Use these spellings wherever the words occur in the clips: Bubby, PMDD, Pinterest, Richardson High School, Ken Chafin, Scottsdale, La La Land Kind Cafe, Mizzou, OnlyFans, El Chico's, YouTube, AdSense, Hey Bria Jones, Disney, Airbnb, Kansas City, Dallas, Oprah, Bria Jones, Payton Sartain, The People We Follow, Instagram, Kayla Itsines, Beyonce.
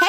Hey,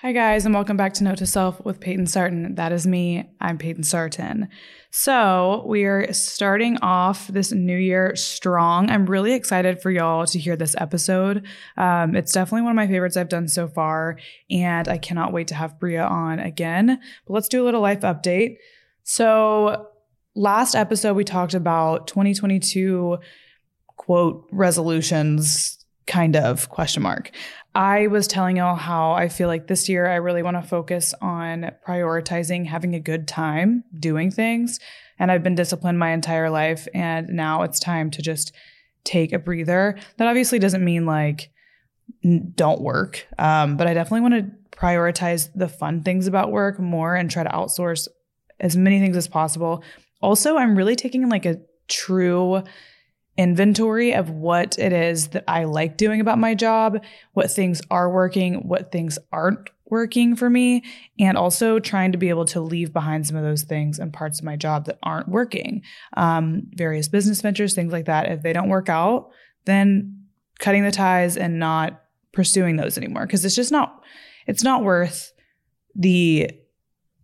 Hi guys, and welcome back to Note to Self with Payton Sartain. That is me. I'm Payton Sartain. So we're starting off this new year strong. I'm really excited for y'all to hear this episode. It's definitely one of my favorites I've done so far, and I cannot wait to have Bria on again. But let's do a little life update. So last episode, we talked about 2022, quote, resolutions, kind of, question mark. I was telling y'all how I feel like this year I really want to focus on prioritizing having a good time doing things. And I've been disciplined my entire life. And now it's time to just take a breather. That obviously doesn't mean like don't work. But I definitely want to prioritize the fun things about work more and try to outsource as many things as possible. Also, I'm really taking like a true inventory of what it is that I like doing about my job, what things are working, what things aren't working for me, and also trying to be able to leave behind some of those things and parts of my job that aren't working. Various business ventures, things like that. If they don't work out, then cutting the ties and not pursuing those anymore, because it's just not, it's not worth the,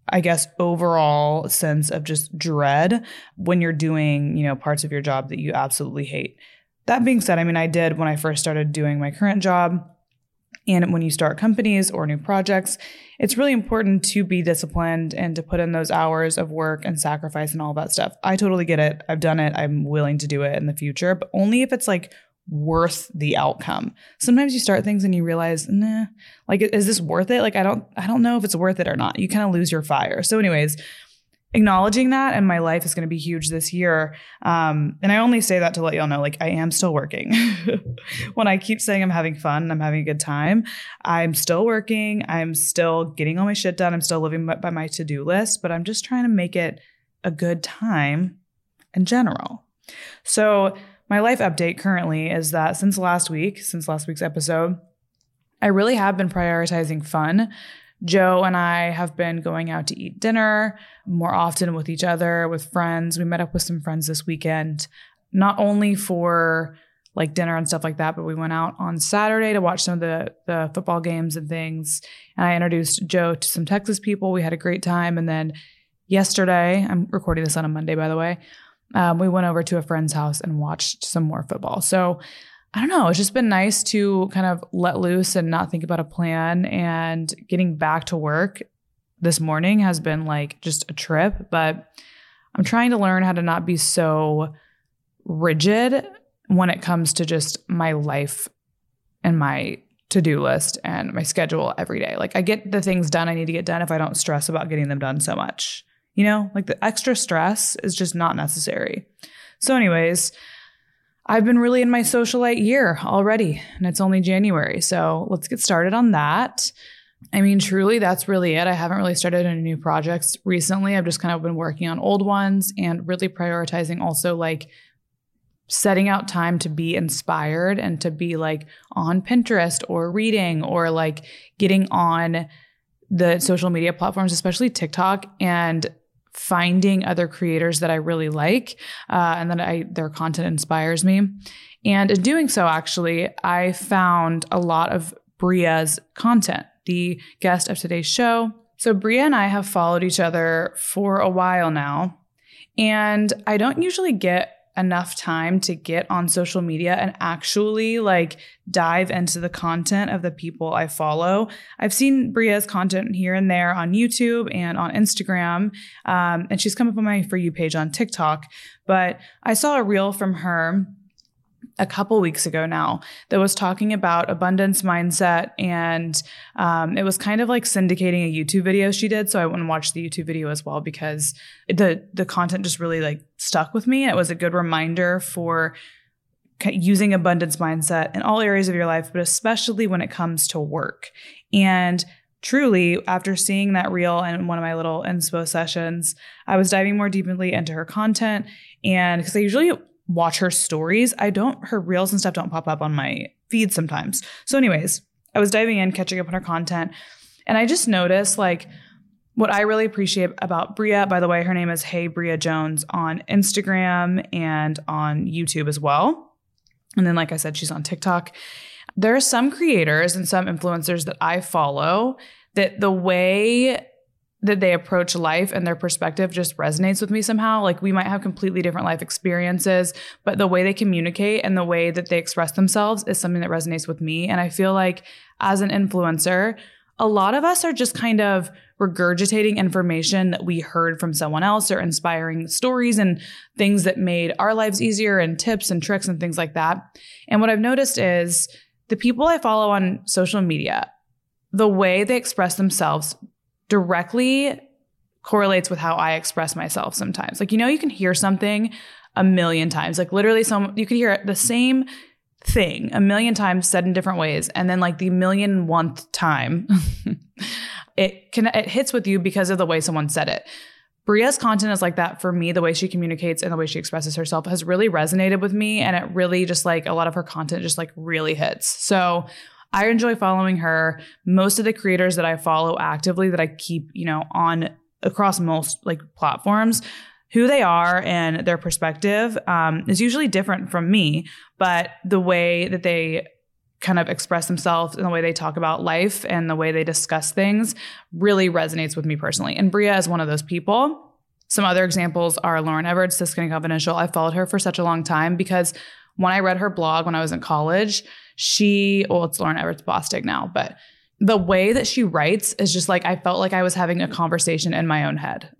I guess, overall sense of just dread when you're doing, you know, parts of your job that you absolutely hate. That being said, I mean, I did when I first started doing my current job, and when you start companies or new projects, it's really important to be disciplined and to put in those hours of work and sacrifice and all that stuff. I totally get it. I've done it. I'm willing to do it in the future, but only if it's like worth the outcome. Sometimes you start things and you realize, nah, like, is this worth it? Like, I don't know if it's worth it or not. You kind of lose your fire. So anyways, acknowledging that and my life is going to be huge this year. And I only say that to let y'all know, like, I am still working. When I keep saying I'm having fun and I'm having a good time, I'm still working. I'm still getting all my shit done. I'm still living by my to-do list, but I'm just trying to make it a good time in general. So my life update currently is that since last week's episode, I really have been prioritizing fun. Joe and I have been going out to eat dinner more often with each other, with friends. We met up with some friends this weekend, not only for like dinner and stuff like that, but we went out on Saturday to watch some of the football games and things. And I introduced Joe to some Texas people. We had a great time. And then yesterday, I'm recording this on a Monday, by the way, we went over to a friend's house and watched some more football. So I don't know. It's just been nice to kind of let loose and not think about a plan, and getting back to work this morning has been like just a trip, but I'm trying to learn how to not be so rigid when it comes to just my life and my to-do list and my schedule every day. Like, I get the things done I need to get done if I don't stress about getting them done so much. You know, like the extra stress is just not necessary. So anyways, I've been really in my socialite year already, and it's only January. So let's get started on that. I mean, truly, that's really it. I haven't really started any new projects recently. I've just kind of been working on old ones and really prioritizing also like setting out time to be inspired and to be like on Pinterest or reading or like getting on the social media platforms, especially TikTok, and finding other creators that I really like, and that their content inspires me. And in doing so, actually, I found a lot of Bria's content, the guest of today's show. So Bria and I have followed each other for a while now, and I don't usually get enough time to get on social media and actually like dive into the content of the people I follow. I've seen Bria's content here and there on YouTube and on Instagram. And she's come up on my For You page on TikTok, but I saw a reel from her a couple weeks ago now that was talking about abundance mindset. And it was kind of like syndicating a YouTube video she did. So I went and watched the YouTube video as well, because the content just really like stuck with me. And it was a good reminder for using abundance mindset in all areas of your life, but especially when it comes to work. And truly, after seeing that reel in one of my little inspo sessions, I was diving more deeply into her content. And because I usually watch her stories. Her reels and stuff don't pop up on my feed sometimes. So anyways, I was diving in, catching up on her content. And I just noticed like what I really appreciate about Bria, by the way, her name is Hey Bria Jones on Instagram and on YouTube as well. And then, like I said, she's on TikTok. There are some creators and some influencers that I follow that the way that they approach life and their perspective just resonates with me somehow. Like we might have completely different life experiences, but the way they communicate and the way that they express themselves is something that resonates with me. And I feel like as an influencer, a lot of us are just kind of regurgitating information that we heard from someone else or inspiring stories and things that made our lives easier and tips and tricks and things like that. And what I've noticed is the people I follow on social media, the way they express themselves directly correlates with how I express myself sometimes. Like, you know, you can hear something a million times, like literally you could hear the same thing a million times said in different ways. And then like the 1,000,000th time it hits with you because of the way someone said it. Bria's content is like that for me. The way she communicates and the way she expresses herself has really resonated with me. And it really just like a lot of her content just like really hits. So I enjoy following her. Most of the creators that I follow actively that I keep, you know, on across most like platforms, who they are and their perspective is usually different from me, but the way that they kind of express themselves and the way they talk about life and the way they discuss things really resonates with me personally. And Bria is one of those people. Some other examples are Lauren Everett's Siskin & Confidential. I followed her for such a long time because when I read her blog when I was in college, it's Lauren Everett's Bostic now, but the way that she writes is just like, I felt like I was having a conversation in my own head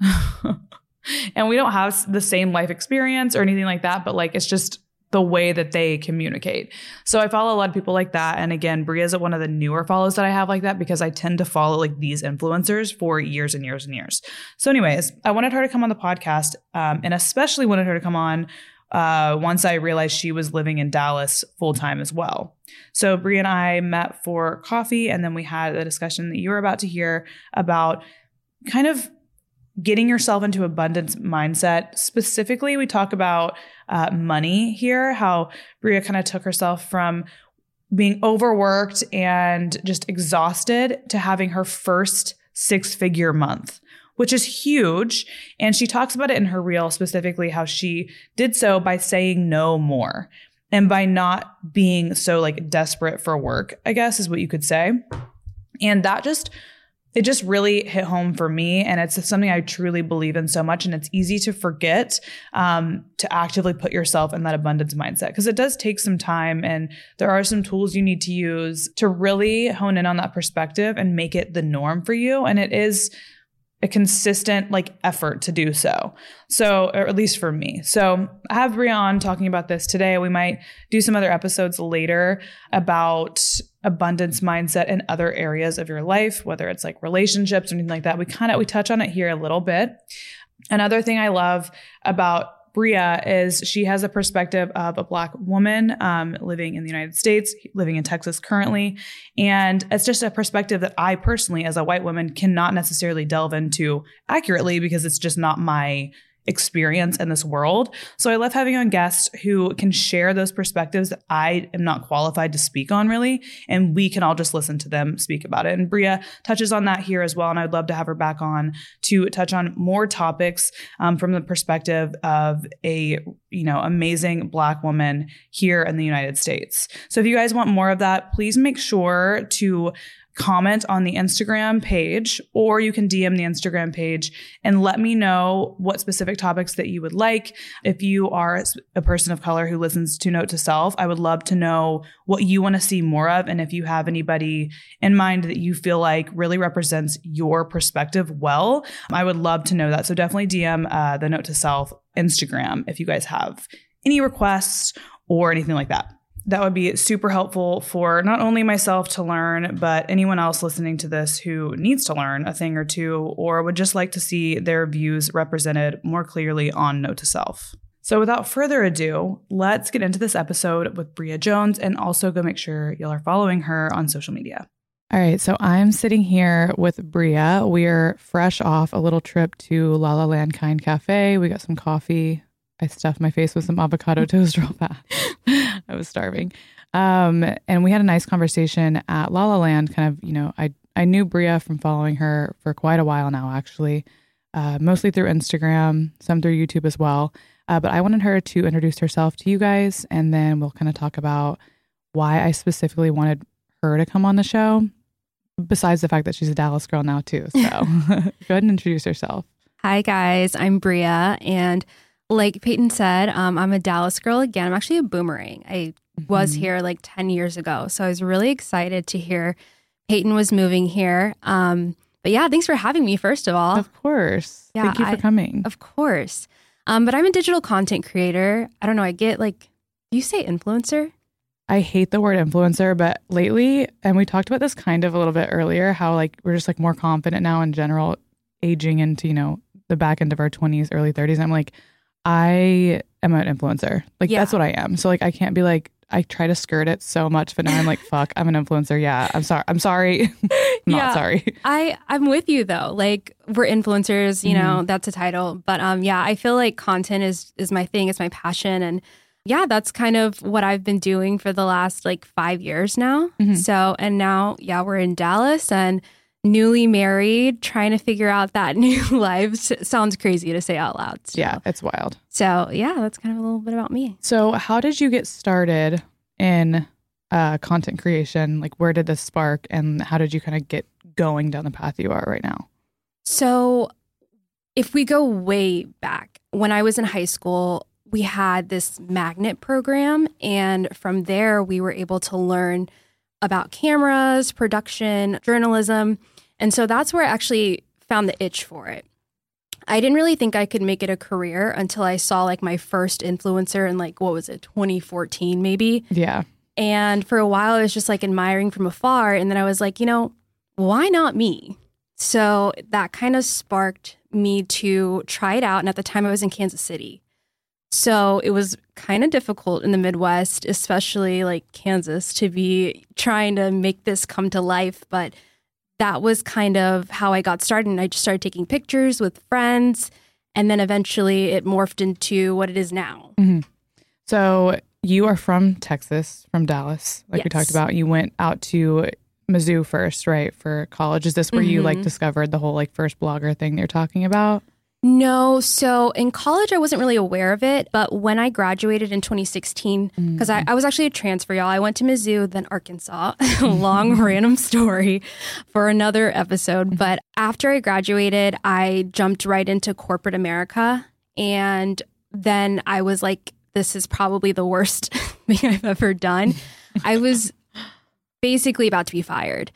and we don't have the same life experience or anything like that, but like, it's just the way that they communicate. So I follow a lot of people like that. And again, Bria is one of the newer follows that I have like that, because I tend to follow like these influencers for years and years and years. So anyways, I wanted her to come on the podcast and especially wanted her to come on once I realized she was living in Dallas full time as well. So Bria and I met for coffee, and then we had a discussion that you were about to hear about kind of getting yourself into abundance mindset. Specifically, we talk about money here, how Bria kind of took herself from being overworked and just exhausted to having her first 6-figure month, which is huge. And she talks about it in her reel, specifically how she did so by saying no more and by not being so like desperate for work, I guess is what you could say. And that it just really hit home for me. And it's something I truly believe in so much. And it's easy to forget to actively put yourself in that abundance mindset, because it does take some time and there are some tools you need to use to really hone in on that perspective and make it the norm for you. And it is a consistent like effort to do so. So, or at least for me. So I have Bria on talking about this today. We might do some other episodes later about abundance mindset in other areas of your life, whether it's like relationships or anything like that. We touch on it here a little bit. Another thing I love about Bria is she has a perspective of a Black woman living in the United States, living in Texas currently. And it's just a perspective that I personally, as a white woman, cannot necessarily delve into accurately because it's just not my experience in this world. So I love having on guests who can share those perspectives that I am not qualified to speak on really. And we can all just listen to them speak about it. And Bria touches on that here as well. And I'd love to have her back on to touch on more topics from the perspective of a, you know, amazing Black woman here in the United States. So if you guys want more of that, please make sure to comment on the Instagram page, or you can DM the Instagram page and let me know what specific topics that you would like. If you are a person of color who listens to Note to Self, I would love to know what you want to see more of. And if you have anybody in mind that you feel like really represents your perspective well, I would love to know that. So definitely DM the Note to Self Instagram if you guys have any requests or anything like that. That would be super helpful for not only myself to learn, but anyone else listening to this who needs to learn a thing or two, or would just like to see their views represented more clearly on Note to Self. So without further ado, let's get into this episode with Bria Jones, and also go make sure y'all are following her on social media. All right, so I'm sitting here with Bria. We're fresh off a little trip to La La Land Kind Cafe. We got some coffee. I stuffed my face with some avocado toast real fast. I was starving. And we had a nice conversation at La La Land. Kind of, you know, I knew Bria from following her for quite a while now, actually, mostly through Instagram, some through YouTube as well. But I wanted her to introduce herself to you guys, and then we'll kind of talk about why I specifically wanted her to come on the show, besides the fact that she's a Dallas girl now too. So go ahead and introduce yourself. Hi guys, I'm Bria, and like Peyton said, I'm a Dallas girl again. I'm actually a boomerang. I was here like 10 years ago. So I was really excited to hear Peyton was moving here. But yeah, thanks for having me, first of all. Of course. Yeah, thank you for coming. Of course. But I'm a digital content creator. I don't know. I get like, do you say influencer? I hate the word influencer, but lately, and we talked about this kind of a little bit earlier, how like we're just like more confident now in general, aging into, you know, the back end of our 20s, early 30s. I'm like, I am an influencer. Like, yeah, that's what I am. So like, I can't be like, I try to skirt it so much, but now I'm like, fuck, I'm an influencer. Yeah, I'm sorry. I'm sorry. I'm not sorry. I'm with you though. Like, we're influencers, you know, that's a title. But yeah, I feel like content is my thing. It's my passion. And yeah, that's kind of what I've been doing for the last like 5 years now. So, and now, yeah, we're in Dallas and newly married, trying to figure out that new life. Sounds crazy to say out loud. So. Yeah, it's wild. So yeah, that's kind of a little bit about me. So how did you get started in content creation? Like, where did this spark, and how did you kind of get going down the path you are right now? So if we go way back, when I was in high school, we had this magnet program. And from there, we were able to learn about cameras, production, journalism. And so that's where I actually found the itch for it. I didn't really think I could make it a career until I saw like my first influencer in like, what was it, 2014 maybe? Yeah. And for a while, I was just like admiring from afar. And then I was like, you know, why not me? So that kind of sparked me to try it out. And at the time I was in Kansas City. So it was kind of difficult in the Midwest, especially like Kansas, to be trying to make this come to life. But that was kind of how I got started. And I just started taking pictures with friends. And then eventually it morphed into what it is now. So you are from Texas, from Dallas, like we talked about. You went out to Mizzou first, right, for college. Is this where you like discovered the whole like first blogger thing you're talking about? No. So in college, I wasn't really aware of it. But when I graduated in 2016, because I was actually a transfer, y'all. I went to Mizzou, then Arkansas. Long random story for another episode. But after I graduated, I jumped right into corporate America. And then I was like, this is probably the worst thing I've ever done. I was basically about to be fired.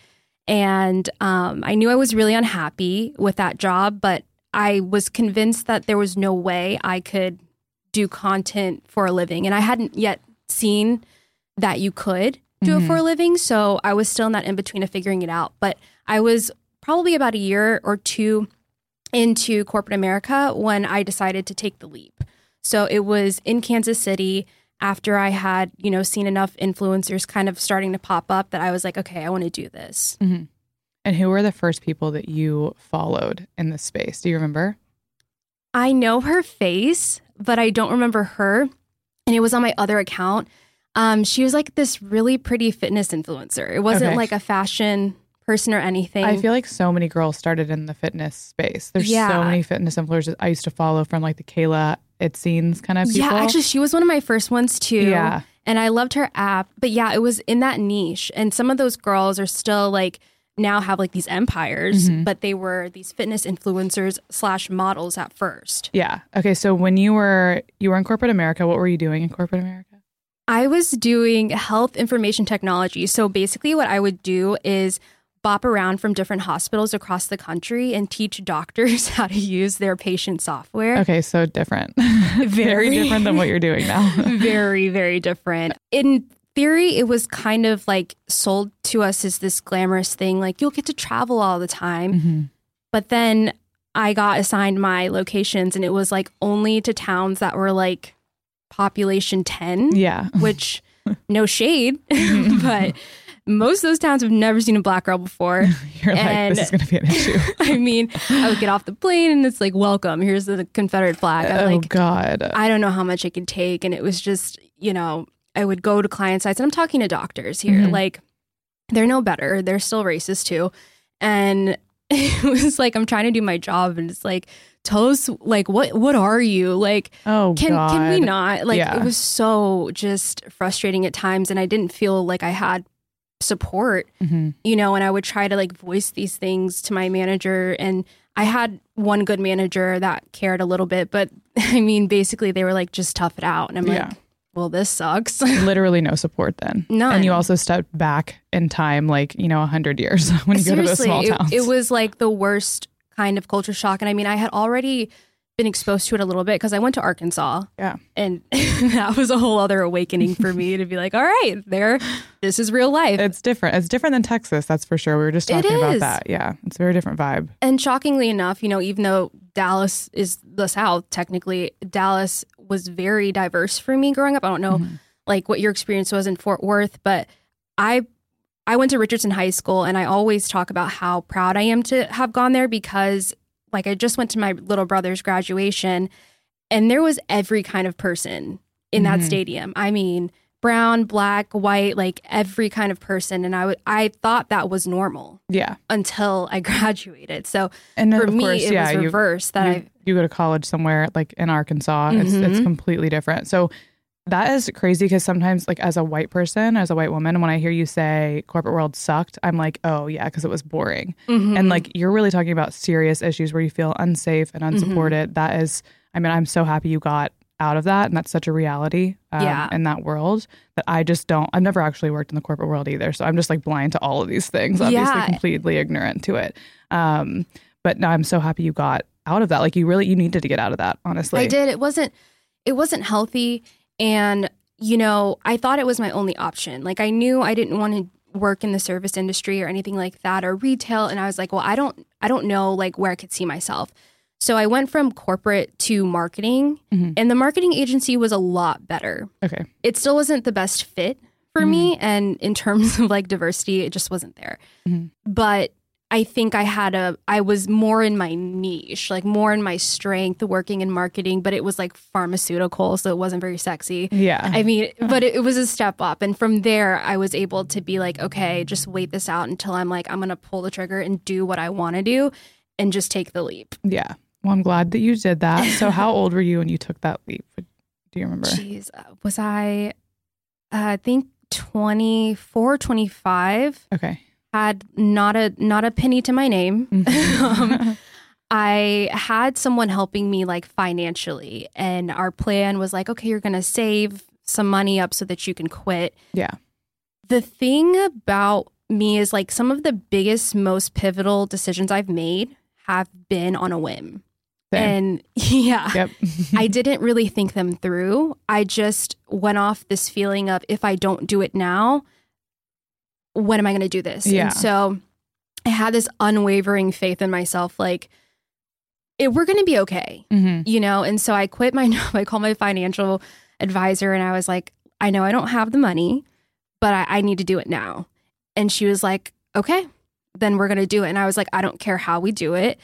And I knew I was really unhappy with that job, but I was convinced that there was no way I could do content for a living. And I hadn't yet seen that you could do it for a living. So I was still in that in between of figuring it out. But I was probably about a year or two into corporate America when I decided to take the leap. So it was in Kansas City after I had, you know, seen enough influencers kind of starting to pop up that I was like, okay, I want to do this. And who were the first people that you followed in this space? Do you remember? I know her face, but I don't remember her. And it was on my other account. She was like this really pretty fitness influencer. It wasn't like a fashion person or anything. I feel like so many girls started in the fitness space. There's so many fitness influencers I used to follow from like the Kayla Itsines kind of people. Yeah, actually, she was one of my first ones too. Yeah. And I loved her app. But yeah, it was in that niche. And some of those girls are still like now have like these empires, mm-hmm. but they were these fitness influencers / models at first. Yeah. Okay. So when you were in corporate America, what were you doing in corporate America? I was doing health information technology. So basically what I would do is bop around from different hospitals across the country and teach doctors how to use their patient software. Okay, so different. Very different than what you're doing now. Very, very different. In theory, it was kind of like sold to us as this glamorous thing, like you'll get to travel all the time. Mm-hmm. But then I got assigned my locations and it was like only to towns that were like population 10, yeah, which no shade, but most of those towns have never seen a black girl before. You're and, like, this is going to be an issue. I mean, I would get off the plane and it's like, welcome, here's the Confederate flag. I'm oh, like, God. I don't know how much it could take. And it was just, you know, I would go to client sites and I'm talking to doctors here. Mm-hmm. Like, they're no better. They're still racist too. And it was like, I'm trying to do my job and it's like, tell us, like, what are you? Like, oh, can we not? Like, yeah. It was so just frustrating at times and I didn't feel like I had support, mm-hmm. you know, and I would try to like voice these things to my manager. And I had one good manager that cared a little bit, but I mean, basically they were like, just tough it out. And I'm yeah. like, well, this sucks. Literally no support then. None. And you also stepped back in time, like, you know, 100 years when you Seriously, go to those small towns. It was like the worst kind of culture shock. And I mean, I had already been exposed to it a little bit because I went to Arkansas. Yeah. And that was a whole other awakening for me to be like, all right, there, this is real life. It's different. It's different than Texas. That's for sure. We were just talking about that. Yeah. It's a very different vibe. And shockingly enough, you know, even though Dallas is the South, technically, Dallas was very diverse for me growing up. I don't know mm-hmm. like what your experience was in Fort Worth, but I went to Richardson High School and I always talk about how proud I am to have gone there because like I just went to my little brother's graduation and there was every kind of person in mm-hmm. that stadium. I mean, brown, black, white, like every kind of person. And I thought that was normal. Yeah. Until I graduated. So and then, for me, course, it yeah, was reversed that you go to college somewhere like in Arkansas. Mm-hmm. It's completely different. So that is crazy because sometimes like as a white person, as a white woman, when I hear you say corporate world sucked, I'm like, oh, yeah, because it was boring. Mm-hmm. And like you're really talking about serious issues where you feel unsafe and unsupported. Mm-hmm. That is, I mean, I'm so happy you got out of that. And that's such a reality in that world that I just don't, I've never actually worked in the corporate world either. So I'm just like blind to all of these things, obviously yeah. completely ignorant to it. But no, I'm so happy you got out of that. Like you needed to get out of that, honestly. I did. It wasn't healthy. And, you know, I thought it was my only option. Like I knew I didn't want to work in the service industry or anything like that or retail. And I was like, well, I don't know like where I could see myself. So I went from corporate to marketing, mm-hmm. and the marketing agency was a lot better. Okay. It still wasn't the best fit for mm-hmm. me, and in terms of like diversity, it just wasn't there. Mm-hmm. But I think I was more in my niche, like more in my strength working in marketing, but it was like pharmaceutical, so it wasn't very sexy. Yeah. I mean, but it was a step up. And from there, I was able to be like, okay, just wait this out until I'm like, I'm going to pull the trigger and do what I want to do and just take the leap. Yeah. Well, I'm glad that you did that. So how old were you when you took that leap? Do you remember? Jeez, was I think 24, 25. Okay. Had not a penny to my name. Mm-hmm. I had someone helping me like financially, and our plan was like, okay, you're going to save some money up so that you can quit. Yeah. The thing about me is like some of the biggest, most pivotal decisions I've made have been on a whim. Same. And yeah, yep. I didn't really think them through. I just went off this feeling of if I don't do it now, when am I going to do this? Yeah. And so I had this unwavering faith in myself, like we're going to be okay, mm-hmm. you know? And so I quit my job. I called my financial advisor and I was like, I know I don't have the money, but I need to do it now. And she was like, okay, then we're going to do it. And I was like, I don't care how we do it.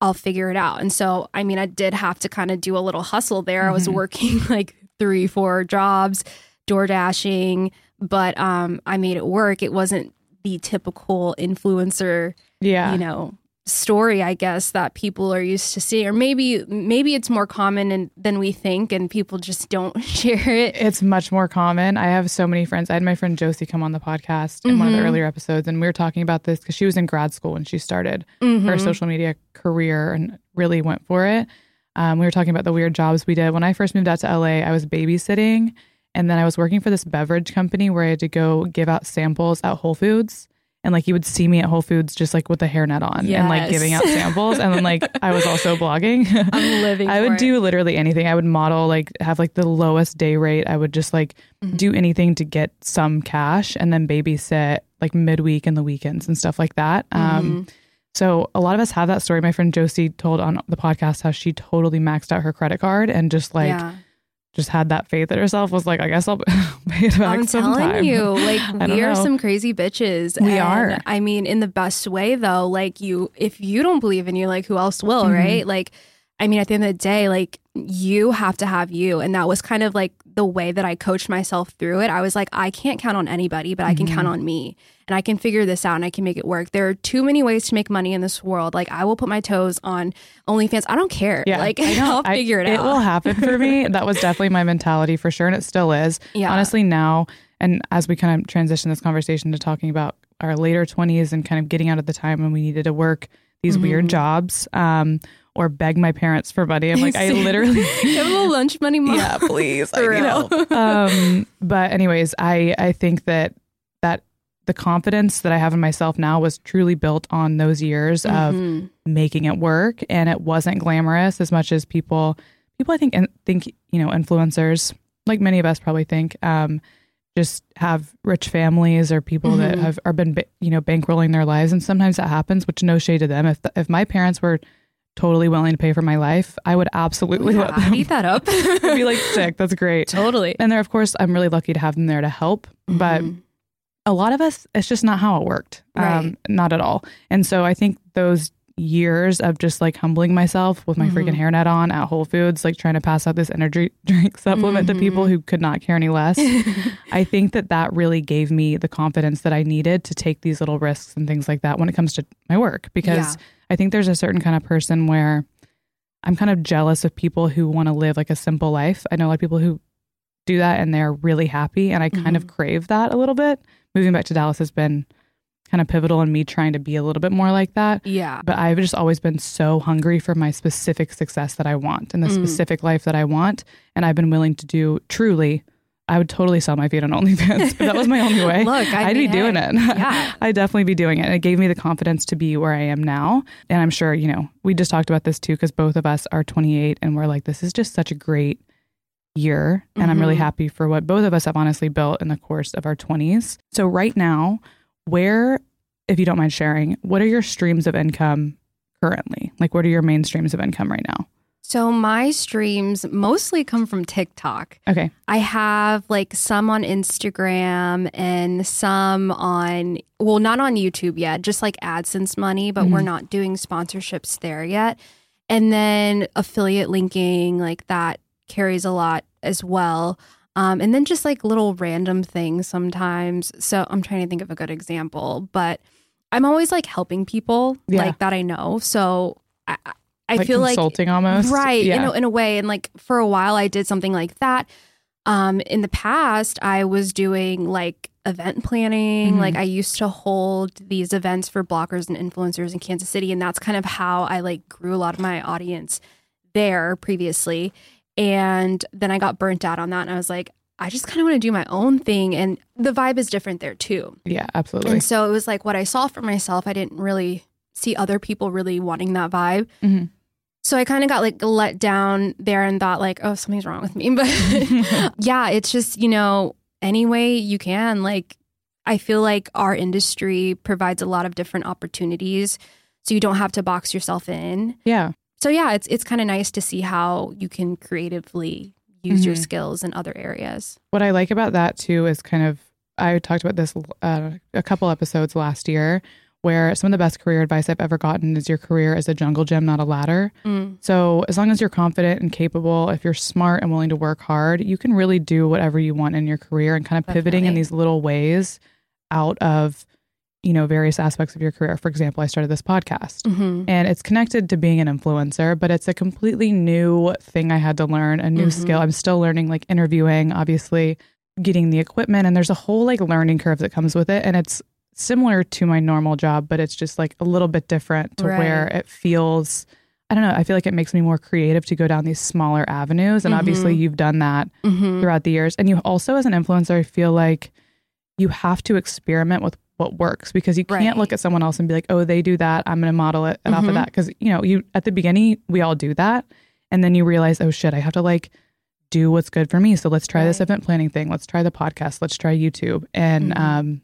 I'll figure it out. And so, I mean, I did have to kind of do a little hustle there. Mm-hmm. I was working like 3-4 jobs, door dashing, but I made it work. It wasn't the typical influencer, yeah. you know, story, I guess, that people are used to see, or maybe it's more common than we think, and people just don't share it. It's much more common. I have so many friends. I had my friend Josie come on the podcast in one of the earlier episodes, and we were talking about this because she was in grad school when she started her social media career and really went for it. We were talking about the weird jobs we did. When I first moved out to LA, I was babysitting, and then I was working for this beverage company where I had to go give out samples at Whole Foods. And like, you would see me at Whole Foods just like with a hairnet on and like giving out samples. And then like, I was also blogging. I'm living I would do literally anything. I would model, like have like the lowest day rate. I would just like do anything to get some cash, and then babysit like midweek and the weekends and stuff like that. So a lot of us have that story. My friend Josie told on the podcast how she totally maxed out her credit card and just like... just had that faith in herself, was like, I guess I'll pay it back sometime. I'm telling you, like, we are some crazy bitches. We are. I mean, in the best way, though, like, if you don't believe in you, like, who else will, right? Like, I mean, at the end of the day, like, you have to have you. And that was kind of like the way that I coached myself through it. I was like, I can't count on anybody, but I can count on me, and I can figure this out, and I can make it work. There are too many ways to make money in this world. Like, I will put my toes on OnlyFans. I don't care. Yeah, like, I know. I'll figure it out. It will happen for me. That was definitely my mentality for sure. And it still is. Yeah. Honestly, now, and as we kind of transition this conversation to talking about our later 20s and kind of getting out of the time when we needed to work these weird jobs, or beg my parents for money. I'm like, I literally... Give them a lunch money, Mom. Yeah, please. I need help. But anyways, I think that the confidence that I have in myself now was truly built on those years of making it work. And it wasn't glamorous as much as people I think, you know, influencers, like many of us probably think, just have rich families or people that are been, you know, bankrolling their lives. And sometimes that happens, which no shade to them. If my parents were totally willing to pay for my life, I would absolutely let them eat that up. Be like, sick, that's great. Totally. And there, of course, I'm really lucky to have them there to help. But a lot of us, it's just not how it worked. Right. Not at all. And so I think those years of just like humbling myself with my freaking hairnet on at Whole Foods, like trying to pass out this energy drink supplement to people who could not care any less. I think that really gave me the confidence that I needed to take these little risks and things like that when it comes to my work, because I think there's a certain kind of person where I'm kind of jealous of people who want to live like a simple life. I know a lot of people who do that and they're really happy, and I kind of crave that a little bit. Moving back to Dallas has been kind of pivotal in me trying to be a little bit more like that. Yeah. But I've just always been so hungry for my specific success that I want and the specific life that I want. And I've been willing to do truly... I would totally sell my feet on OnlyFans if that was my only way. Look, I'd be doing it. Yeah. I'd definitely be doing it. And it gave me the confidence to be where I am now. And I'm sure, you know, we just talked about this too, because both of us are 28 and we're like, this is just such a great year. And I'm really happy for what both of us have honestly built in the course of our 20s. So right now, if you don't mind sharing, what are your streams of income currently? Like, what are your main streams of income right now? So my streams mostly come from TikTok. Okay. I have like some on Instagram and some on, well, not on YouTube yet, just like AdSense money, but we're not doing sponsorships there yet. And then affiliate linking, like that carries a lot as well. And then just like little random things sometimes. So I'm trying to think of a good example, but I'm always like helping people like that I know. So I feel like consulting almost. Right. Yeah. In a way. And like for a while I did something like that. In the past I was doing like event planning. Like I used to hold these events for bloggers and influencers in Kansas City. And that's kind of how I like grew a lot of my audience there previously. And then I got burnt out on that. And I was like, I just kind of want to do my own thing. And the vibe is different there too. Yeah, absolutely. And so it was like what I saw for myself, I didn't really see other people really wanting that vibe. So I kind of got like let down there and thought like, oh, something's wrong with me. But yeah, it's just, you know, any way you can. Like, I feel like our industry provides a lot of different opportunities, so you don't have to box yourself in. Yeah. So yeah, it's kind of nice to see how you can creatively use your skills in other areas. What I like about that too is kind of, I talked about this a couple episodes last year, where some of the best career advice I've ever gotten is your career is a jungle gym, not a ladder. So as long as you're confident and capable, if you're smart and willing to work hard, you can really do whatever you want in your career, and kind of pivoting in these little ways out of you know, various aspects of your career. For example, I started this podcast and it's connected to being an influencer, but it's a completely new thing I had to learn, a new skill. I'm still learning, like interviewing, obviously getting the equipment, and there's a whole like learning curve that comes with it. And it's similar to my normal job, but it's just like a little bit different to where it feels, I don't know, I feel like it makes me more creative to go down these smaller avenues. And obviously you've done that throughout the years. And you also, as an influencer, I feel like you have to experiment with what works, because you can't look at someone else and be like, oh, they do that, I'm going to model it off of that. Because, you know, you at the beginning, we all do that. And then you realize, oh, shit, I have to like do what's good for me. So let's try this event planning thing. Let's try the podcast. Let's try YouTube, and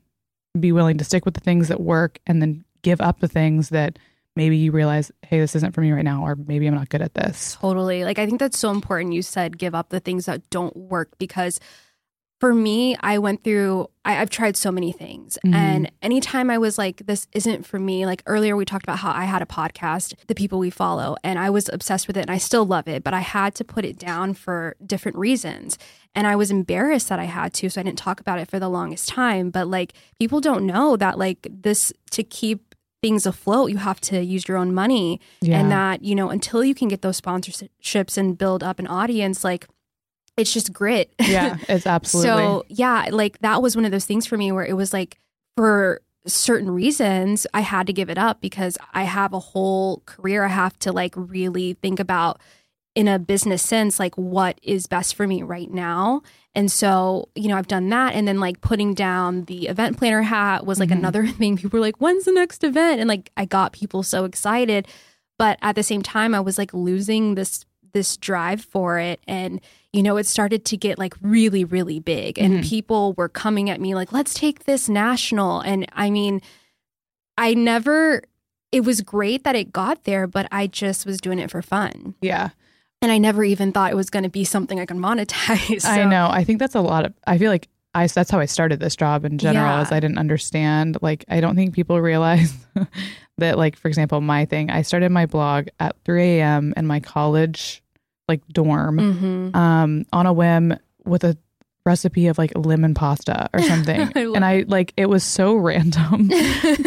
be willing to stick with the things that work, and then give up the things that maybe you realize, hey, this isn't for me right now, or maybe I'm not good at this. Totally. Like, I think that's so important. You said give up the things that don't work, because for me, I went through, I've tried so many things. And anytime I was like, this isn't for me, like earlier we talked about how I had a podcast, The People We Follow, and I was obsessed with it and I still love it, but I had to put it down for different reasons. And I was embarrassed that I had to, so I didn't talk about it for the longest time. But like, people don't know that like this, to keep things afloat, you have to use your own money. And that, you know, until you can get those sponsorships and build up an audience, like, it's just grit. Yeah, it's absolutely. So yeah, like that was one of those things for me where it was like, for certain reasons, I had to give it up because I have a whole career. I have to like really think about, in a business sense, like what is best for me right now. And so, you know, I've done that. And then like putting down the event planner hat was like another thing. People were like, when's the next event? And like, I got people so excited. But at the same time, I was like losing this drive for it. And, you know, it started to get like really, really big, and people were coming at me like, let's take this national. And I mean, it was great that it got there, but I just was doing it for fun. Yeah. And I never even thought it was going to be something I could monetize. So. I know. I think that's a lot of, I feel like that's how I started this job in general, is I didn't understand. Like, I don't think people realize that, like, for example, my thing, I started my blog at 3 a.m. in my college, like, dorm on a whim with a recipe of, like, lemon pasta or something. It was so random.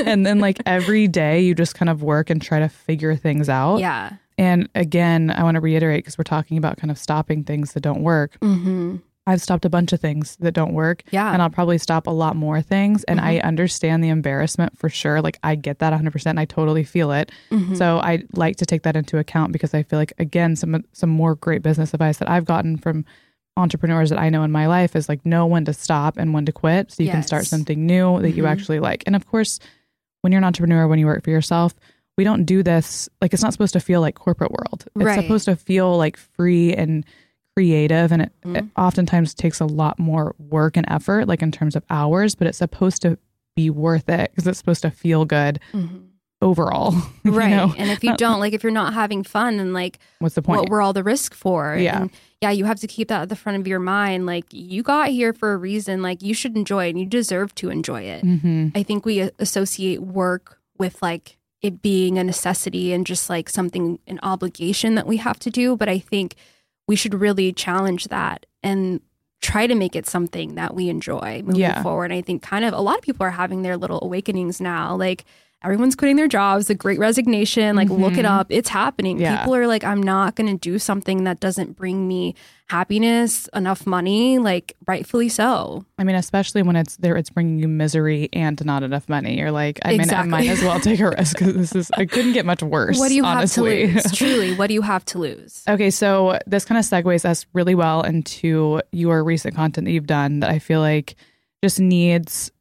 And then, like, every day you just kind of work and try to figure things out. Yeah. And again, I want to reiterate, because we're talking about kind of stopping things that don't work. Mm-hmm. I've stopped a bunch of things that don't work. Yeah. And I'll probably stop a lot more things. And I understand the embarrassment for sure. Like, I get that 100%. I totally feel it. So I like to take that into account, because I feel like, again, some more great business advice that I've gotten from entrepreneurs that I know in my life is like, know when to stop and when to quit, so you can start something new that you actually like. And of course, when you're an entrepreneur, when you work for yourself, we don't do this. Like, it's not supposed to feel like corporate world. It's supposed to feel like free and creative, and it oftentimes takes a lot more work and effort, like in terms of hours, but it's supposed to be worth it, because it's supposed to feel good overall. Right. You know? And if you don't, like, if you're not having fun, then like, what's the point? What were all the risk for? Yeah. And yeah, you have to keep that at the front of your mind. Like, you got here for a reason, like you should enjoy it and you deserve to enjoy it. I think we associate work with like it being a necessity and just like something, an obligation that we have to do. But I think we should really challenge that and try to make it something that we enjoy moving forward. And I think kind of a lot of people are having their little awakenings now. Like, everyone's quitting their jobs, the Great Resignation, like look it up. It's happening. Yeah. People are like, I'm not going to do something that doesn't bring me happiness, enough money, like rightfully so. I mean, especially when it's bringing you misery and not enough money. You're like, I might as well take a risk, because I couldn't get much worse. What do you have to lose? Truly, what do you have to lose? Okay, so this kind of segues us really well into your recent content that you've done that I feel like just needs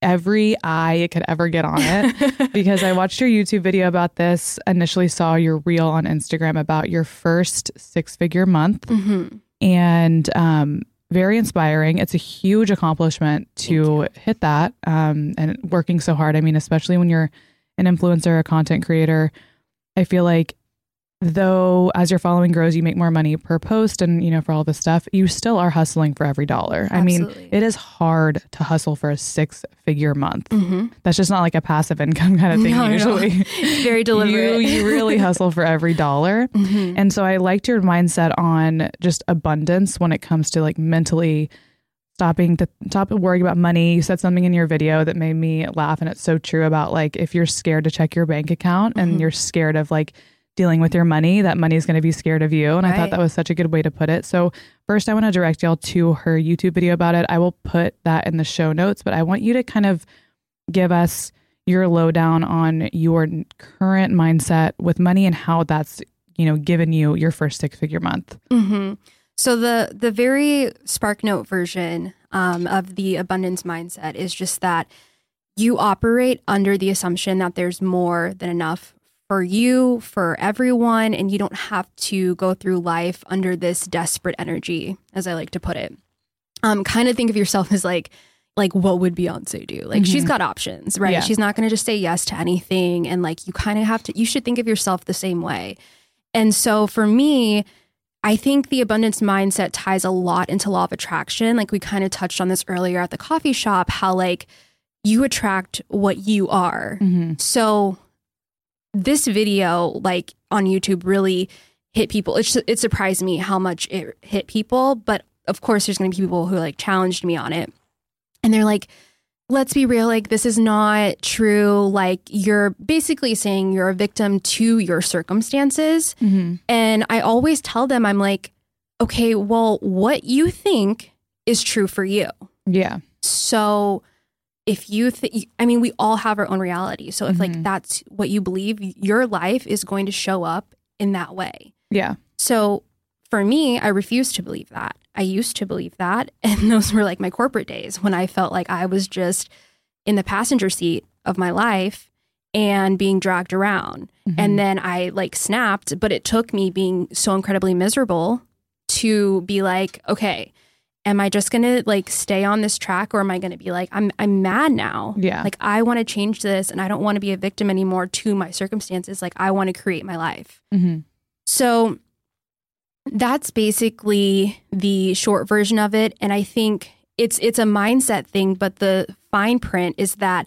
every eye it could ever get on it, because I watched your YouTube video about this, initially saw your reel on Instagram about your first 6-figure month, and very inspiring. It's a huge accomplishment to hit that, and working so hard. I mean, especially when you're an influencer, a content creator, I feel like, though, as your following grows, you make more money per post and, you know, for all this stuff, you still are hustling for every dollar. Absolutely. I mean, it is hard to hustle for a 6-figure month. That's just not like a passive income kind of thing. No, usually. No. It's very deliberate. You really hustle for every dollar. And so I liked your mindset on just abundance when it comes to like mentally Stop worrying about money. You said something in your video that made me laugh, and it's so true about like if you're scared to check your bank account and you're scared of like dealing with your money, that money is going to be scared of you. And right. I thought that was such a good way to put it. So first, I want to direct y'all to her YouTube video about it. I will put that in the show notes, but I want you to kind of give us your lowdown on your current mindset with money and how that's, you know, given you your first six-figure month. Mm-hmm. So the very spark note version of the abundance mindset is just that you operate under the assumption that there's more than enough for you, for everyone, and you don't have to go through life under this desperate energy, as I like to put it. Kind of think of yourself as like what would Beyonce do? Like she's got options, right? Yeah. She's not going to just say yes to anything. And like you kind of have to, you should think of yourself the same way. And so for me, I think the abundance mindset ties a lot into law of attraction. Like we kind of touched on this earlier at the coffee shop, how like you attract what you are. Mm-hmm. So this video like on YouTube really hit people. It surprised me how much it hit people. But of course, there's going to be people who like challenged me on it. And they're like, let's be real. Like, this is not true. Like, you're basically saying you're a victim to your circumstances. Mm-hmm. And I always tell them, I'm like, okay, well, what you think is true for you. Yeah. So if you think, I mean, we all have our own reality. So if like that's what you believe, your life is going to show up in that way. Yeah. So for me, I refuse to believe that. I used to believe that. And those were like my corporate days when I felt like I was just in the passenger seat of my life and being dragged around. Mm-hmm. And then I like snapped, but it took me being so incredibly miserable to be like, okay, am I just going to like stay on this track, or am I going to be like, I'm mad now. Yeah. Like I want to change this, and I don't want to be a victim anymore to my circumstances. Like I want to create my life. Mm-hmm. So that's basically the short version of it. And I think it's a mindset thing, but the fine print is that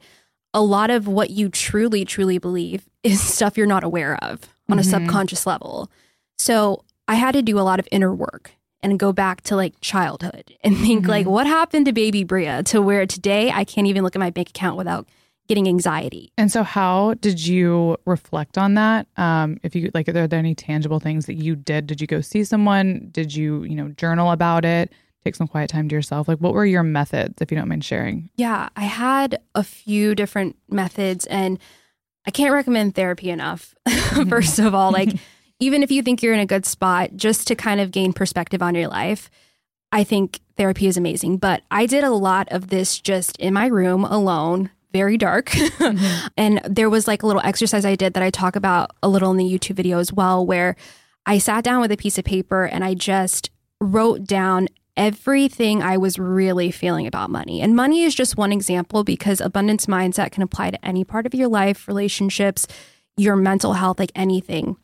a lot of what you truly, truly believe is stuff you're not aware of on a subconscious level. So I had to do a lot of inner work and go back to like childhood and think like, what happened to baby Bria to where today I can't even look at my bank account without getting anxiety. And so how did you reflect on that? If you like, are there any tangible things that you did? Did you go see someone? Did you, you know, journal about it? Take some quiet time to yourself? Like, what were your methods, if you don't mind sharing? Yeah, I had a few different methods, and I can't recommend therapy enough. First of all, like, even if you think you're in a good spot, just to kind of gain perspective on your life, I think therapy is amazing. But I did a lot of this just in my room alone, very dark. And there was like a little exercise I did that I talk about a little in the YouTube video as well, where I sat down with a piece of paper and I just wrote down everything I was really feeling about money. And money is just one example, because abundance mindset can apply to any part of your life, relationships, your mental health, like anything.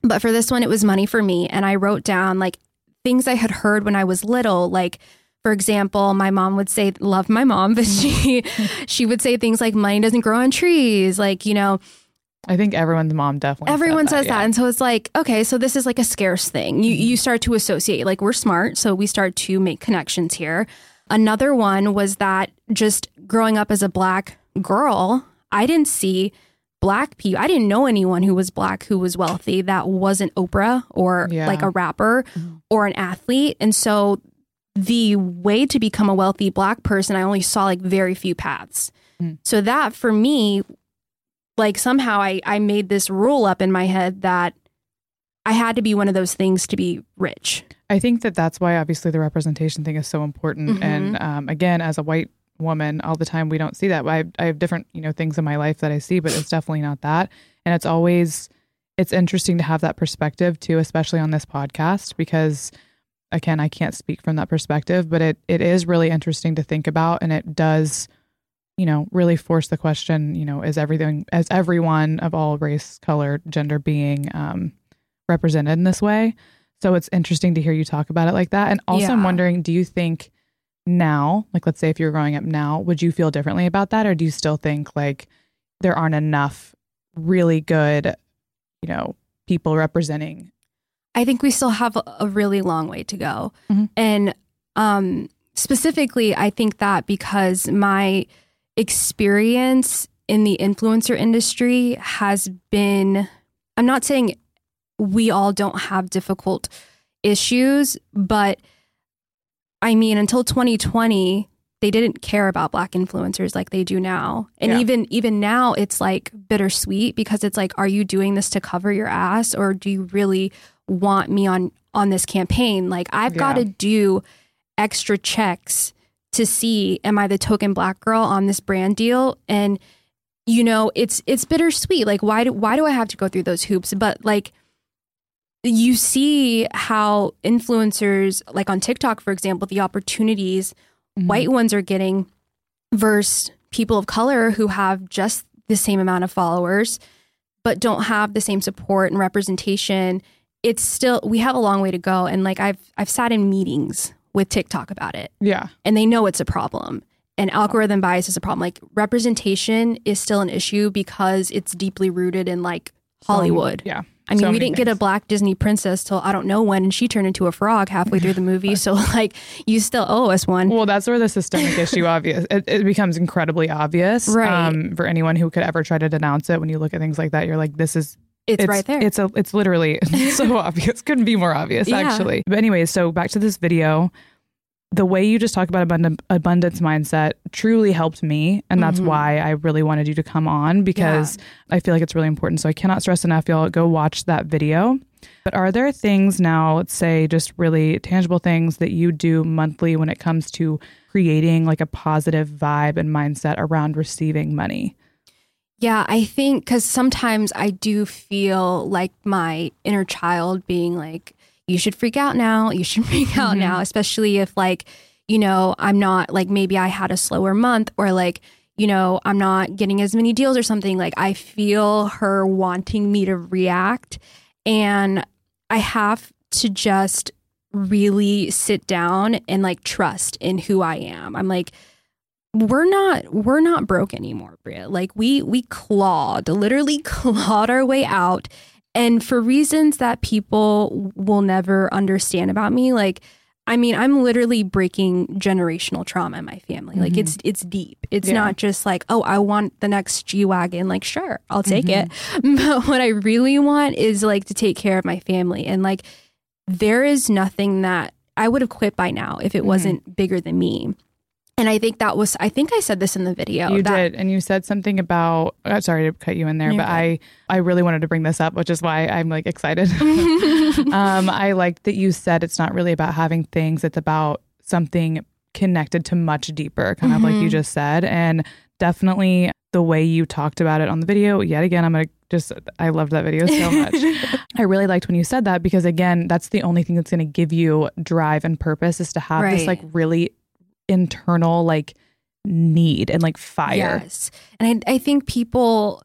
But for this one, it was money for me. And I wrote down like things I had heard when I was little, like, for example, my mom would say, love my mom, but she would say things like, money doesn't grow on trees. Like, you know, I think everyone's mom definitely says that. Yeah. And so it's like, okay, so this is like a scarce thing. You start to associate, like, we're smart, so we start to make connections here. Another one was that just growing up as a Black girl, I didn't see Black people. I didn't know anyone who was Black who was wealthy that wasn't Oprah or like a rapper or an athlete. And so the way to become a wealthy Black person, I only saw like very few paths. So that for me, like somehow I made this rule up in my head that I had to be one of those things to be rich. I think that that's why obviously the representation thing is so important. And again, as a white woman, all the time we don't see that. I have different, you know, things in my life that I see, but it's definitely not that. And it's always, it's interesting to have that perspective too, especially on this podcast, because again, I can't speak from that perspective, but it is really interesting to think about. And it does, you know, really force the question, you know, is everyone of all race, color, gender being represented in this way? So it's interesting to hear you talk about it like that. And also I'm wondering, do you think now, like, let's say if you're growing up now, would you feel differently about that? Or do you still think like there aren't enough really good, you know, people representing? I think we still have a really long way to go. And Specifically, I think that because my experience in the influencer industry has been, I'm not saying we all don't have difficult issues, but I mean, until 2020, they didn't care about Black influencers like they do now. And even now, it's like bittersweet because it's like, are you doing this to cover your ass, or do you really want me on this campaign? Like, I've got to do extra checks to see, am I the token Black girl on this brand deal? And, you know, it's bittersweet. Like, why do I have to go through those hoops? But like, you see how influencers, like on TikTok, for example, the opportunities white ones are getting versus people of color who have just the same amount of followers, but don't have the same support and representation. It's still, we have a long way to go. And like, I've sat in meetings with TikTok about it. Yeah. And they know it's a problem. And algorithm bias is a problem. Like, representation is still an issue because it's deeply rooted in like Hollywood. Yeah. I mean, so we didn't get a Black Disney princess till I don't know when, and she turned into a frog halfway through the movie. So like, you still owe us one. Well, that's where the systemic issue obvious. It becomes incredibly obvious, right? For anyone who could ever try to denounce it. When you look at things like that, you're like, this is, it's right there. It's literally so obvious. Couldn't be more obvious, actually. But anyways, so back to this video. The way you just talked about abundance mindset truly helped me. And that's why I really wanted you to come on, because I feel like it's really important. So I cannot stress enough, y'all, go watch that video. But are there things now, let's say just really tangible things that you do monthly when it comes to creating like a positive vibe and mindset around receiving money? Yeah, I think because sometimes I do feel like my inner child being like, you should freak out now. You should freak out now, especially if like, you know, I'm not like, maybe I had a slower month, or like, you know, I'm not getting as many deals or something. Like, I feel her wanting me to react, and I have to just really sit down and like trust in who I am. I'm like, we're not broke anymore, Bria. Like, we literally clawed our way out. And for reasons that people will never understand about me, like, I mean, I'm literally breaking generational trauma in my family. Like, it's deep. It's not just like, oh, I want the next G-Wagon. Like, sure, I'll take it. But what I really want is like to take care of my family. And like, there is nothing that I would have quit by now if it wasn't bigger than me. And I think that was, I think I said this in the video. You did. And you said something about, sorry to cut you in there, but I really wanted to bring this up, which is why I'm like excited. I like that you said it's not really about having things. It's about something connected to much deeper, kind of like you just said. And definitely the way you talked about it on the video, yet again, I loved that video so much. I really liked when you said that, because again, that's the only thing that's going to give you drive and purpose, is to have this like really internal like need and like fire. Yes. And I think people,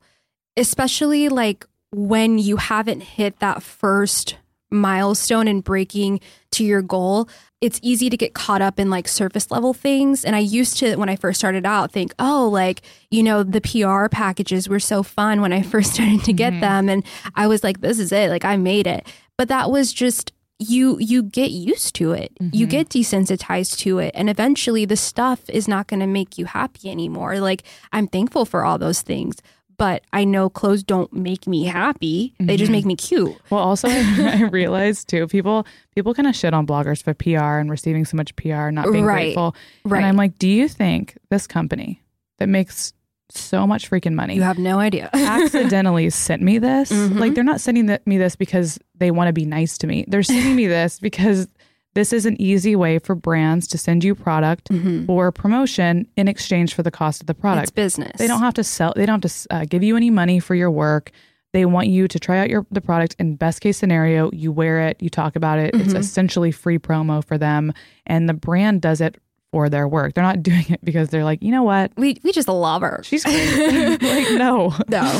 especially like when you haven't hit that first milestone and breaking to your goal, it's easy to get caught up in like surface level things. And I used to, when I first started out, think, oh, like, you know, the PR packages were so fun when I first started to get them. And I was like, this is it. Like, I made it. But that was just, you get used to it. You get desensitized to it. And eventually the stuff is not going to make you happy anymore. Like, I'm thankful for all those things, but I know clothes don't make me happy. They just make me cute. Well, also I realized too, people kind of shit on bloggers for PR and receiving so much PR and not being grateful. Right. And I'm like, do you think this company that makes so much freaking money, you have no idea, accidentally sent me this? Like, they're not sending me this because they want to be nice to me. They're sending me this because this is an easy way for brands to send you product or promotion in exchange for the cost of the product. It's business. They don't have to sell. They don't have to give you any money for your work. They want you to try out the product, and best case scenario, you wear it, you talk about it. It's essentially free promo for them. And the brand does it for their work. They're not doing it because they're like, you know what? We just love her. She's like, no.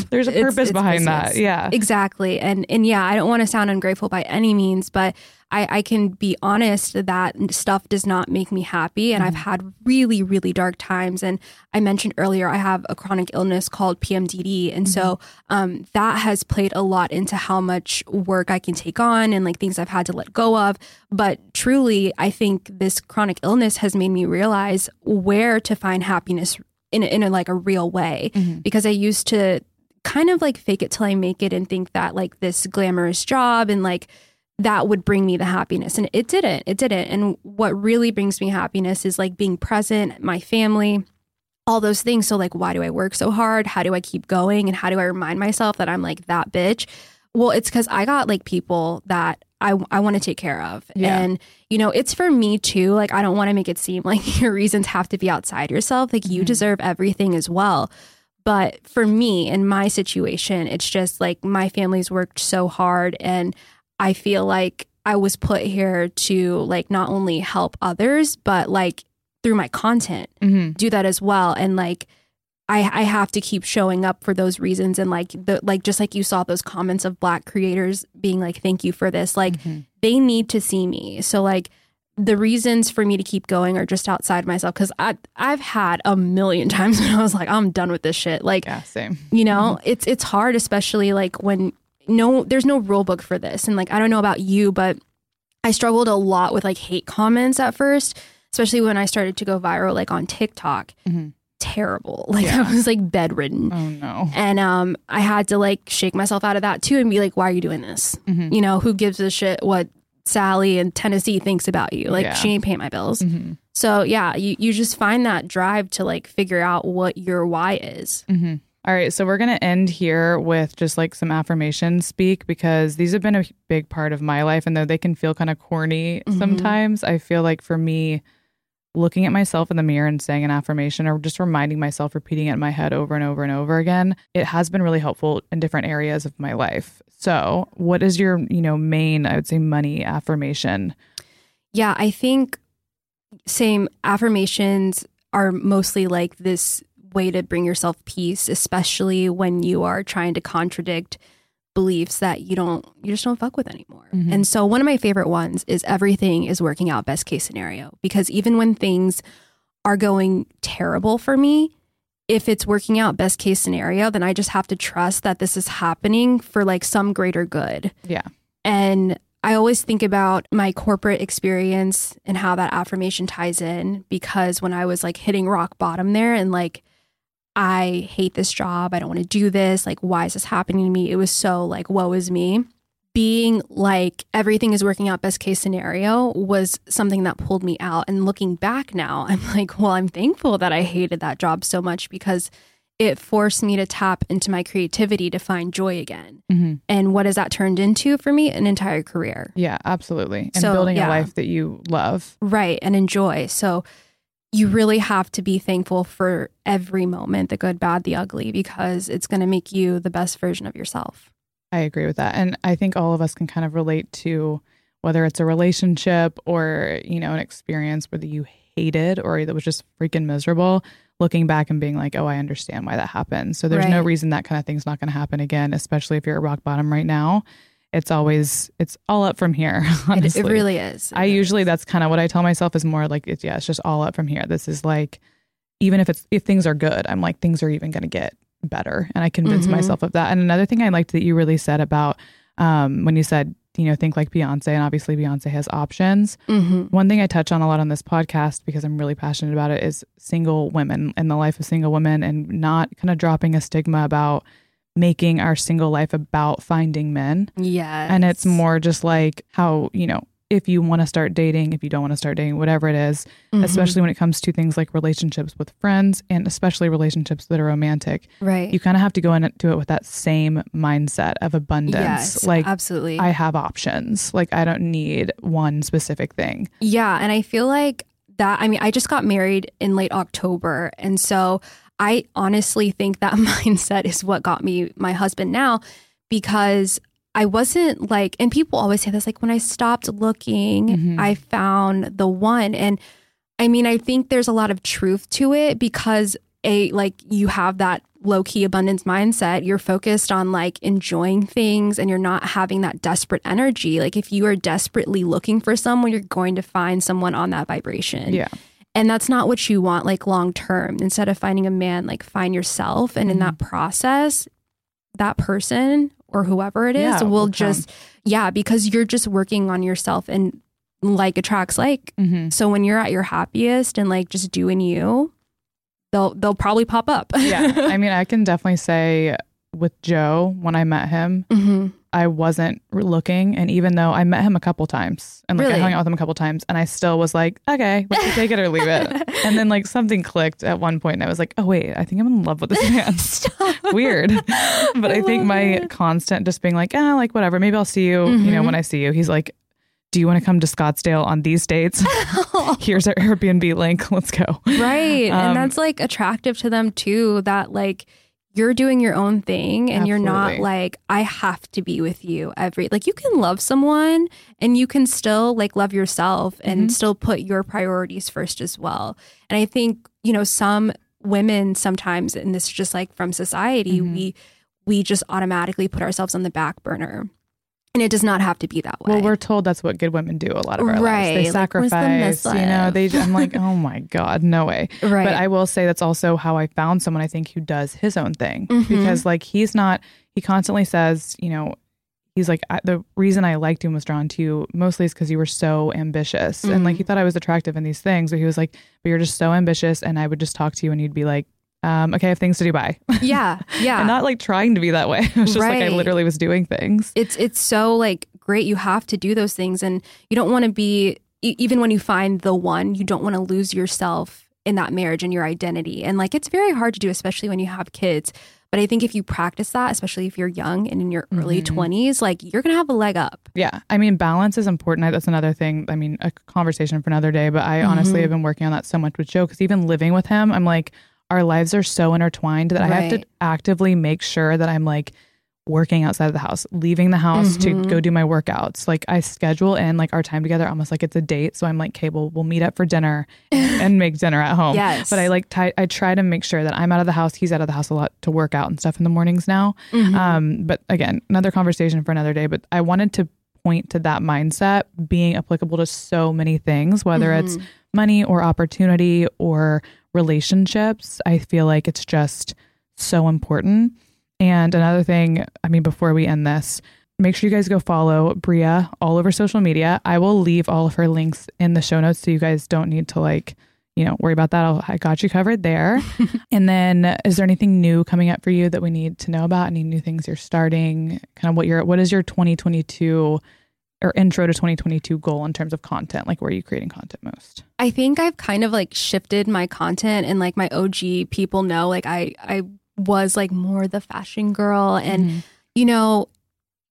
There's a purpose behind business. That. Yeah, exactly. And yeah, I don't want to sound ungrateful by any means, but I can be honest that stuff does not make me happy. And I've had really, really dark times. And I mentioned earlier, I have a chronic illness called PMDD. And so that has played a lot into how much work I can take on and like things I've had to let go of. But truly, I think this chronic illness has made me realize where to find happiness in a like a real way, because I used to kind of like fake it till I make it and think that like this glamorous job and like that would bring me the happiness, and it didn't. And what really brings me happiness is like being present, my family, all those things. So like, why do I work so hard? How do I keep going? And how do I remind myself that I'm like that bitch? Well, it's because I got like people that I want to take care of. Yeah. And, you know, it's for me too. Like, I don't want to make it seem like your reasons have to be outside yourself. Like you deserve everything as well. But for me in my situation, it's just like my family's worked so hard, and I feel like I was put here to like not only help others, but like through my content, do that as well. And like, I have to keep showing up for those reasons. And like, just like you saw those comments of Black creators being like, thank you for this. Like they need to see me. So like the reasons for me to keep going are just outside myself. Cause I've had a million times when I was like, I'm done with this shit. Like, yeah, same. You know, it's hard, especially like when there's no rule book for this. And like, I don't know about you, but I struggled a lot with like hate comments at first, especially when I started to go viral, like on TikTok. Terrible. Like I was like bedridden. Oh no. And I had to like shake myself out of that too and be like, why are you doing this? You know, who gives a shit what Sally in Tennessee thinks about you? Like she ain't paying my bills. So yeah, you just find that drive to like figure out what your why is. All right. So we're going to end here with just like some affirmation speak, because these have been a big part of my life. And though they can feel kind of corny sometimes, I feel like for me, looking at myself in the mirror and saying an affirmation, or just reminding myself, repeating it in my head over and over and over again, it has been really helpful in different areas of my life. So what is your, main, I would say, money affirmation? Yeah, I think same affirmations are mostly like this way to bring yourself peace, especially when you are trying to contradict beliefs that you just don't fuck with anymore. And so one of my favorite ones is everything is working out best case scenario, because even when things are going terrible for me, if it's working out best case scenario, then I just have to trust that this is happening for like some greater good. Yeah. And I always think about my corporate experience and how that affirmation ties in, because when I was like hitting rock bottom there and like, I hate this job. I don't want to do this. Like, why is this happening to me? It was so like, woe is me. Being like, everything is working out best case scenario was something that pulled me out. And looking back now, I'm like, well, I'm thankful that I hated that job so much, because it forced me to tap into my creativity to find joy again. And what has that turned into for me? An entire career. Yeah, absolutely. And so, building a life that you love. Right. And enjoy. So you really have to be thankful for every moment, the good, bad, the ugly, because it's going to make you the best version of yourself. I agree with that. And I think all of us can kind of relate to whether it's a relationship or, an experience whether you hated or that was just freaking miserable, looking back and being like, oh, I understand why that happened. So there's no reason that kind of thing's not going to happen again, especially if you're at rock bottom right now. It's all up from here, honestly. It really is. That's kind of what I tell myself, is more like, it's just all up from here. This is like, even if things are good, I'm like, things are even going to get better. And I convince myself of that. And another thing I liked that you really said about when you said, think like Beyonce, and obviously Beyonce has options. One thing I touch on a lot on this podcast, because I'm really passionate about it, is single women and the life of single women, and not kind of dropping a stigma about making our single life about finding men. Yes. And it's more just like how, if you want to start dating, if you don't want to start dating, whatever it is, especially when it comes to things like relationships with friends, and especially relationships that are romantic. Right. You kind of have to go into it with that same mindset of abundance. Yes, like, absolutely. I have options. Like, I don't need one specific thing. Yeah. And I feel like that, I just got married in late October. And so I honestly think that mindset is what got me my husband now, because I wasn't like, and people always say this, like, when I stopped looking, I found the one. And I think there's a lot of truth to it, because you have that low-key abundance mindset, you're focused on like enjoying things and you're not having that desperate energy. Like if you are desperately looking for someone, you're going to find someone on that vibration. Yeah. And that's not what you want like long-term. Instead of finding a man, like find yourself. And in that process, that person or whoever it is will just, because you're just working on yourself and like attracts like. Mm-hmm. So when you're at your happiest and like just doing you, they'll probably pop up. Yeah. I mean, I can definitely say with Joe, when I met him, I wasn't looking. And even though I met him a couple times and like I hung out with him a couple times and I still was like, okay, let's take it or leave it. And then like something clicked at one point and I was like, oh wait, I think I'm in love with this man. Weird. But I think my constant just being like, like whatever, maybe I'll see you, you know, when I see you. He's like, do you want to come to Scottsdale on these dates? Here's our Airbnb link. Let's go. Right. And that's like attractive to them too, that like you're doing your own thing and you're not like, I have to be with you every, like you can love someone and you can still like love yourself and still put your priorities first as well. And I think, you know, some women sometimes, and this is just like from society, we just automatically put ourselves on the back burner. And it does not have to be that way. Well, we're told that's what good women do a lot of our lives. They sacrifice, you know, I'm like, oh my God, no way. Right. But I will say that's also how I found someone I think who does his own thing because like he constantly says, you know, he's like, the reason I liked you and was drawn to you mostly is because you were so ambitious. And like he thought I was attractive in these things, but he was like, but you're just so ambitious. And I would just talk to you and you'd be like, okay, I have things to do. Bye. Yeah. Yeah. And not like trying to be that way. It was just like I literally was doing things. It's so like great. You have to do those things. And you don't want to be, even when you find the one, you don't want to lose yourself in that marriage and your identity. And like, it's very hard to do, especially when you have kids. But I think if you practice that, especially if you're young and in your early 20s, like you're going to have a leg up. Yeah. I mean, balance is important. That's another thing. I mean, a conversation for another day, but I honestly have been working on that so much with Joe because even living with him, I'm like, our lives are so intertwined that I have to actively make sure that I'm like working outside of the house, leaving the house to go do my workouts. Like I schedule in like our time together almost like it's a date. So I'm like, okay, well, we'll meet up for dinner and make dinner at home. Yes. But I like I try to make sure that I'm out of the house. He's out of the house a lot to work out and stuff in the mornings now. But again, another conversation for another day. But I wanted to point to that mindset being applicable to so many things, whether it's money or opportunity or relationships. I feel like it's just so important. And another thing, I mean, before we end this, make sure you guys go follow Bria all over social media. I will leave all of her links in the show notes so you guys don't need to like, you know, worry about that. I got you covered there. And then is there anything new coming up for you that we need to know about? Any new things you're starting? Kind of what is your 2022 or intro to 2022 goal in terms of content? Like, where are you creating content most? I think I've kind of like shifted my content, and like my OG people know, like I was like more the fashion girl. And, you know,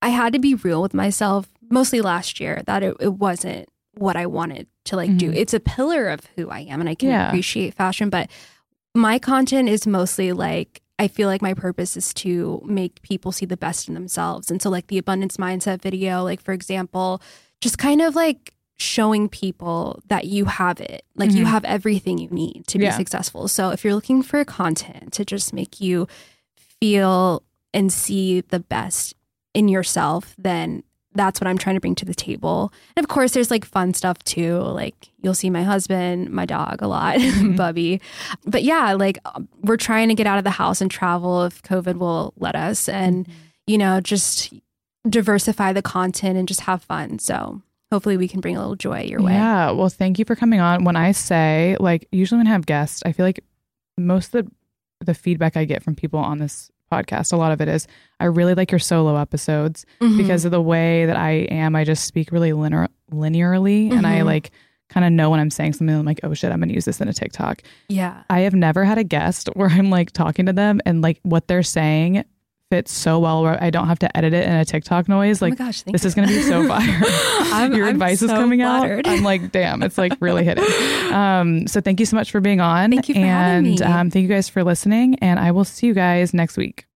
I had to be real with myself mostly last year that it wasn't what I wanted to like do. It's a pillar of who I am and I can appreciate fashion, but my content is mostly like, I feel like my purpose is to make people see the best in themselves. And so like the abundance mindset video, like for example, just kind of like showing people that you have it, like you have everything you need to be successful. So if you're looking for content to just make you feel and see the best in yourself, then that's what I'm trying to bring to the table. And of course, there's like fun stuff too. Like you'll see my husband, my dog a lot, Bubby. But yeah, like we're trying to get out of the house and travel if COVID will let us and, you know, just diversify the content and just have fun. So hopefully we can bring a little joy your way. Yeah. Well, thank you for coming on. When I say like, usually when I have guests, I feel like most of the feedback I get from people on this podcast, a lot of it is, I really like your solo episodes because of the way that I am. I just speak really linearly and I like kind of know when I'm saying something, I'm like, oh shit, I'm going to use this in a TikTok. Yeah. I have never had a guest where I'm like talking to them and like what they're saying fits so well where I don't have to edit it in a TikTok noise. Like, oh my gosh, this is going to be so fire. Your advice is so coming flattered out. I'm like, damn, it's like really hitting. So thank you so much for being on. Thank you for having me. Thank you guys for listening. And I will see you guys next week.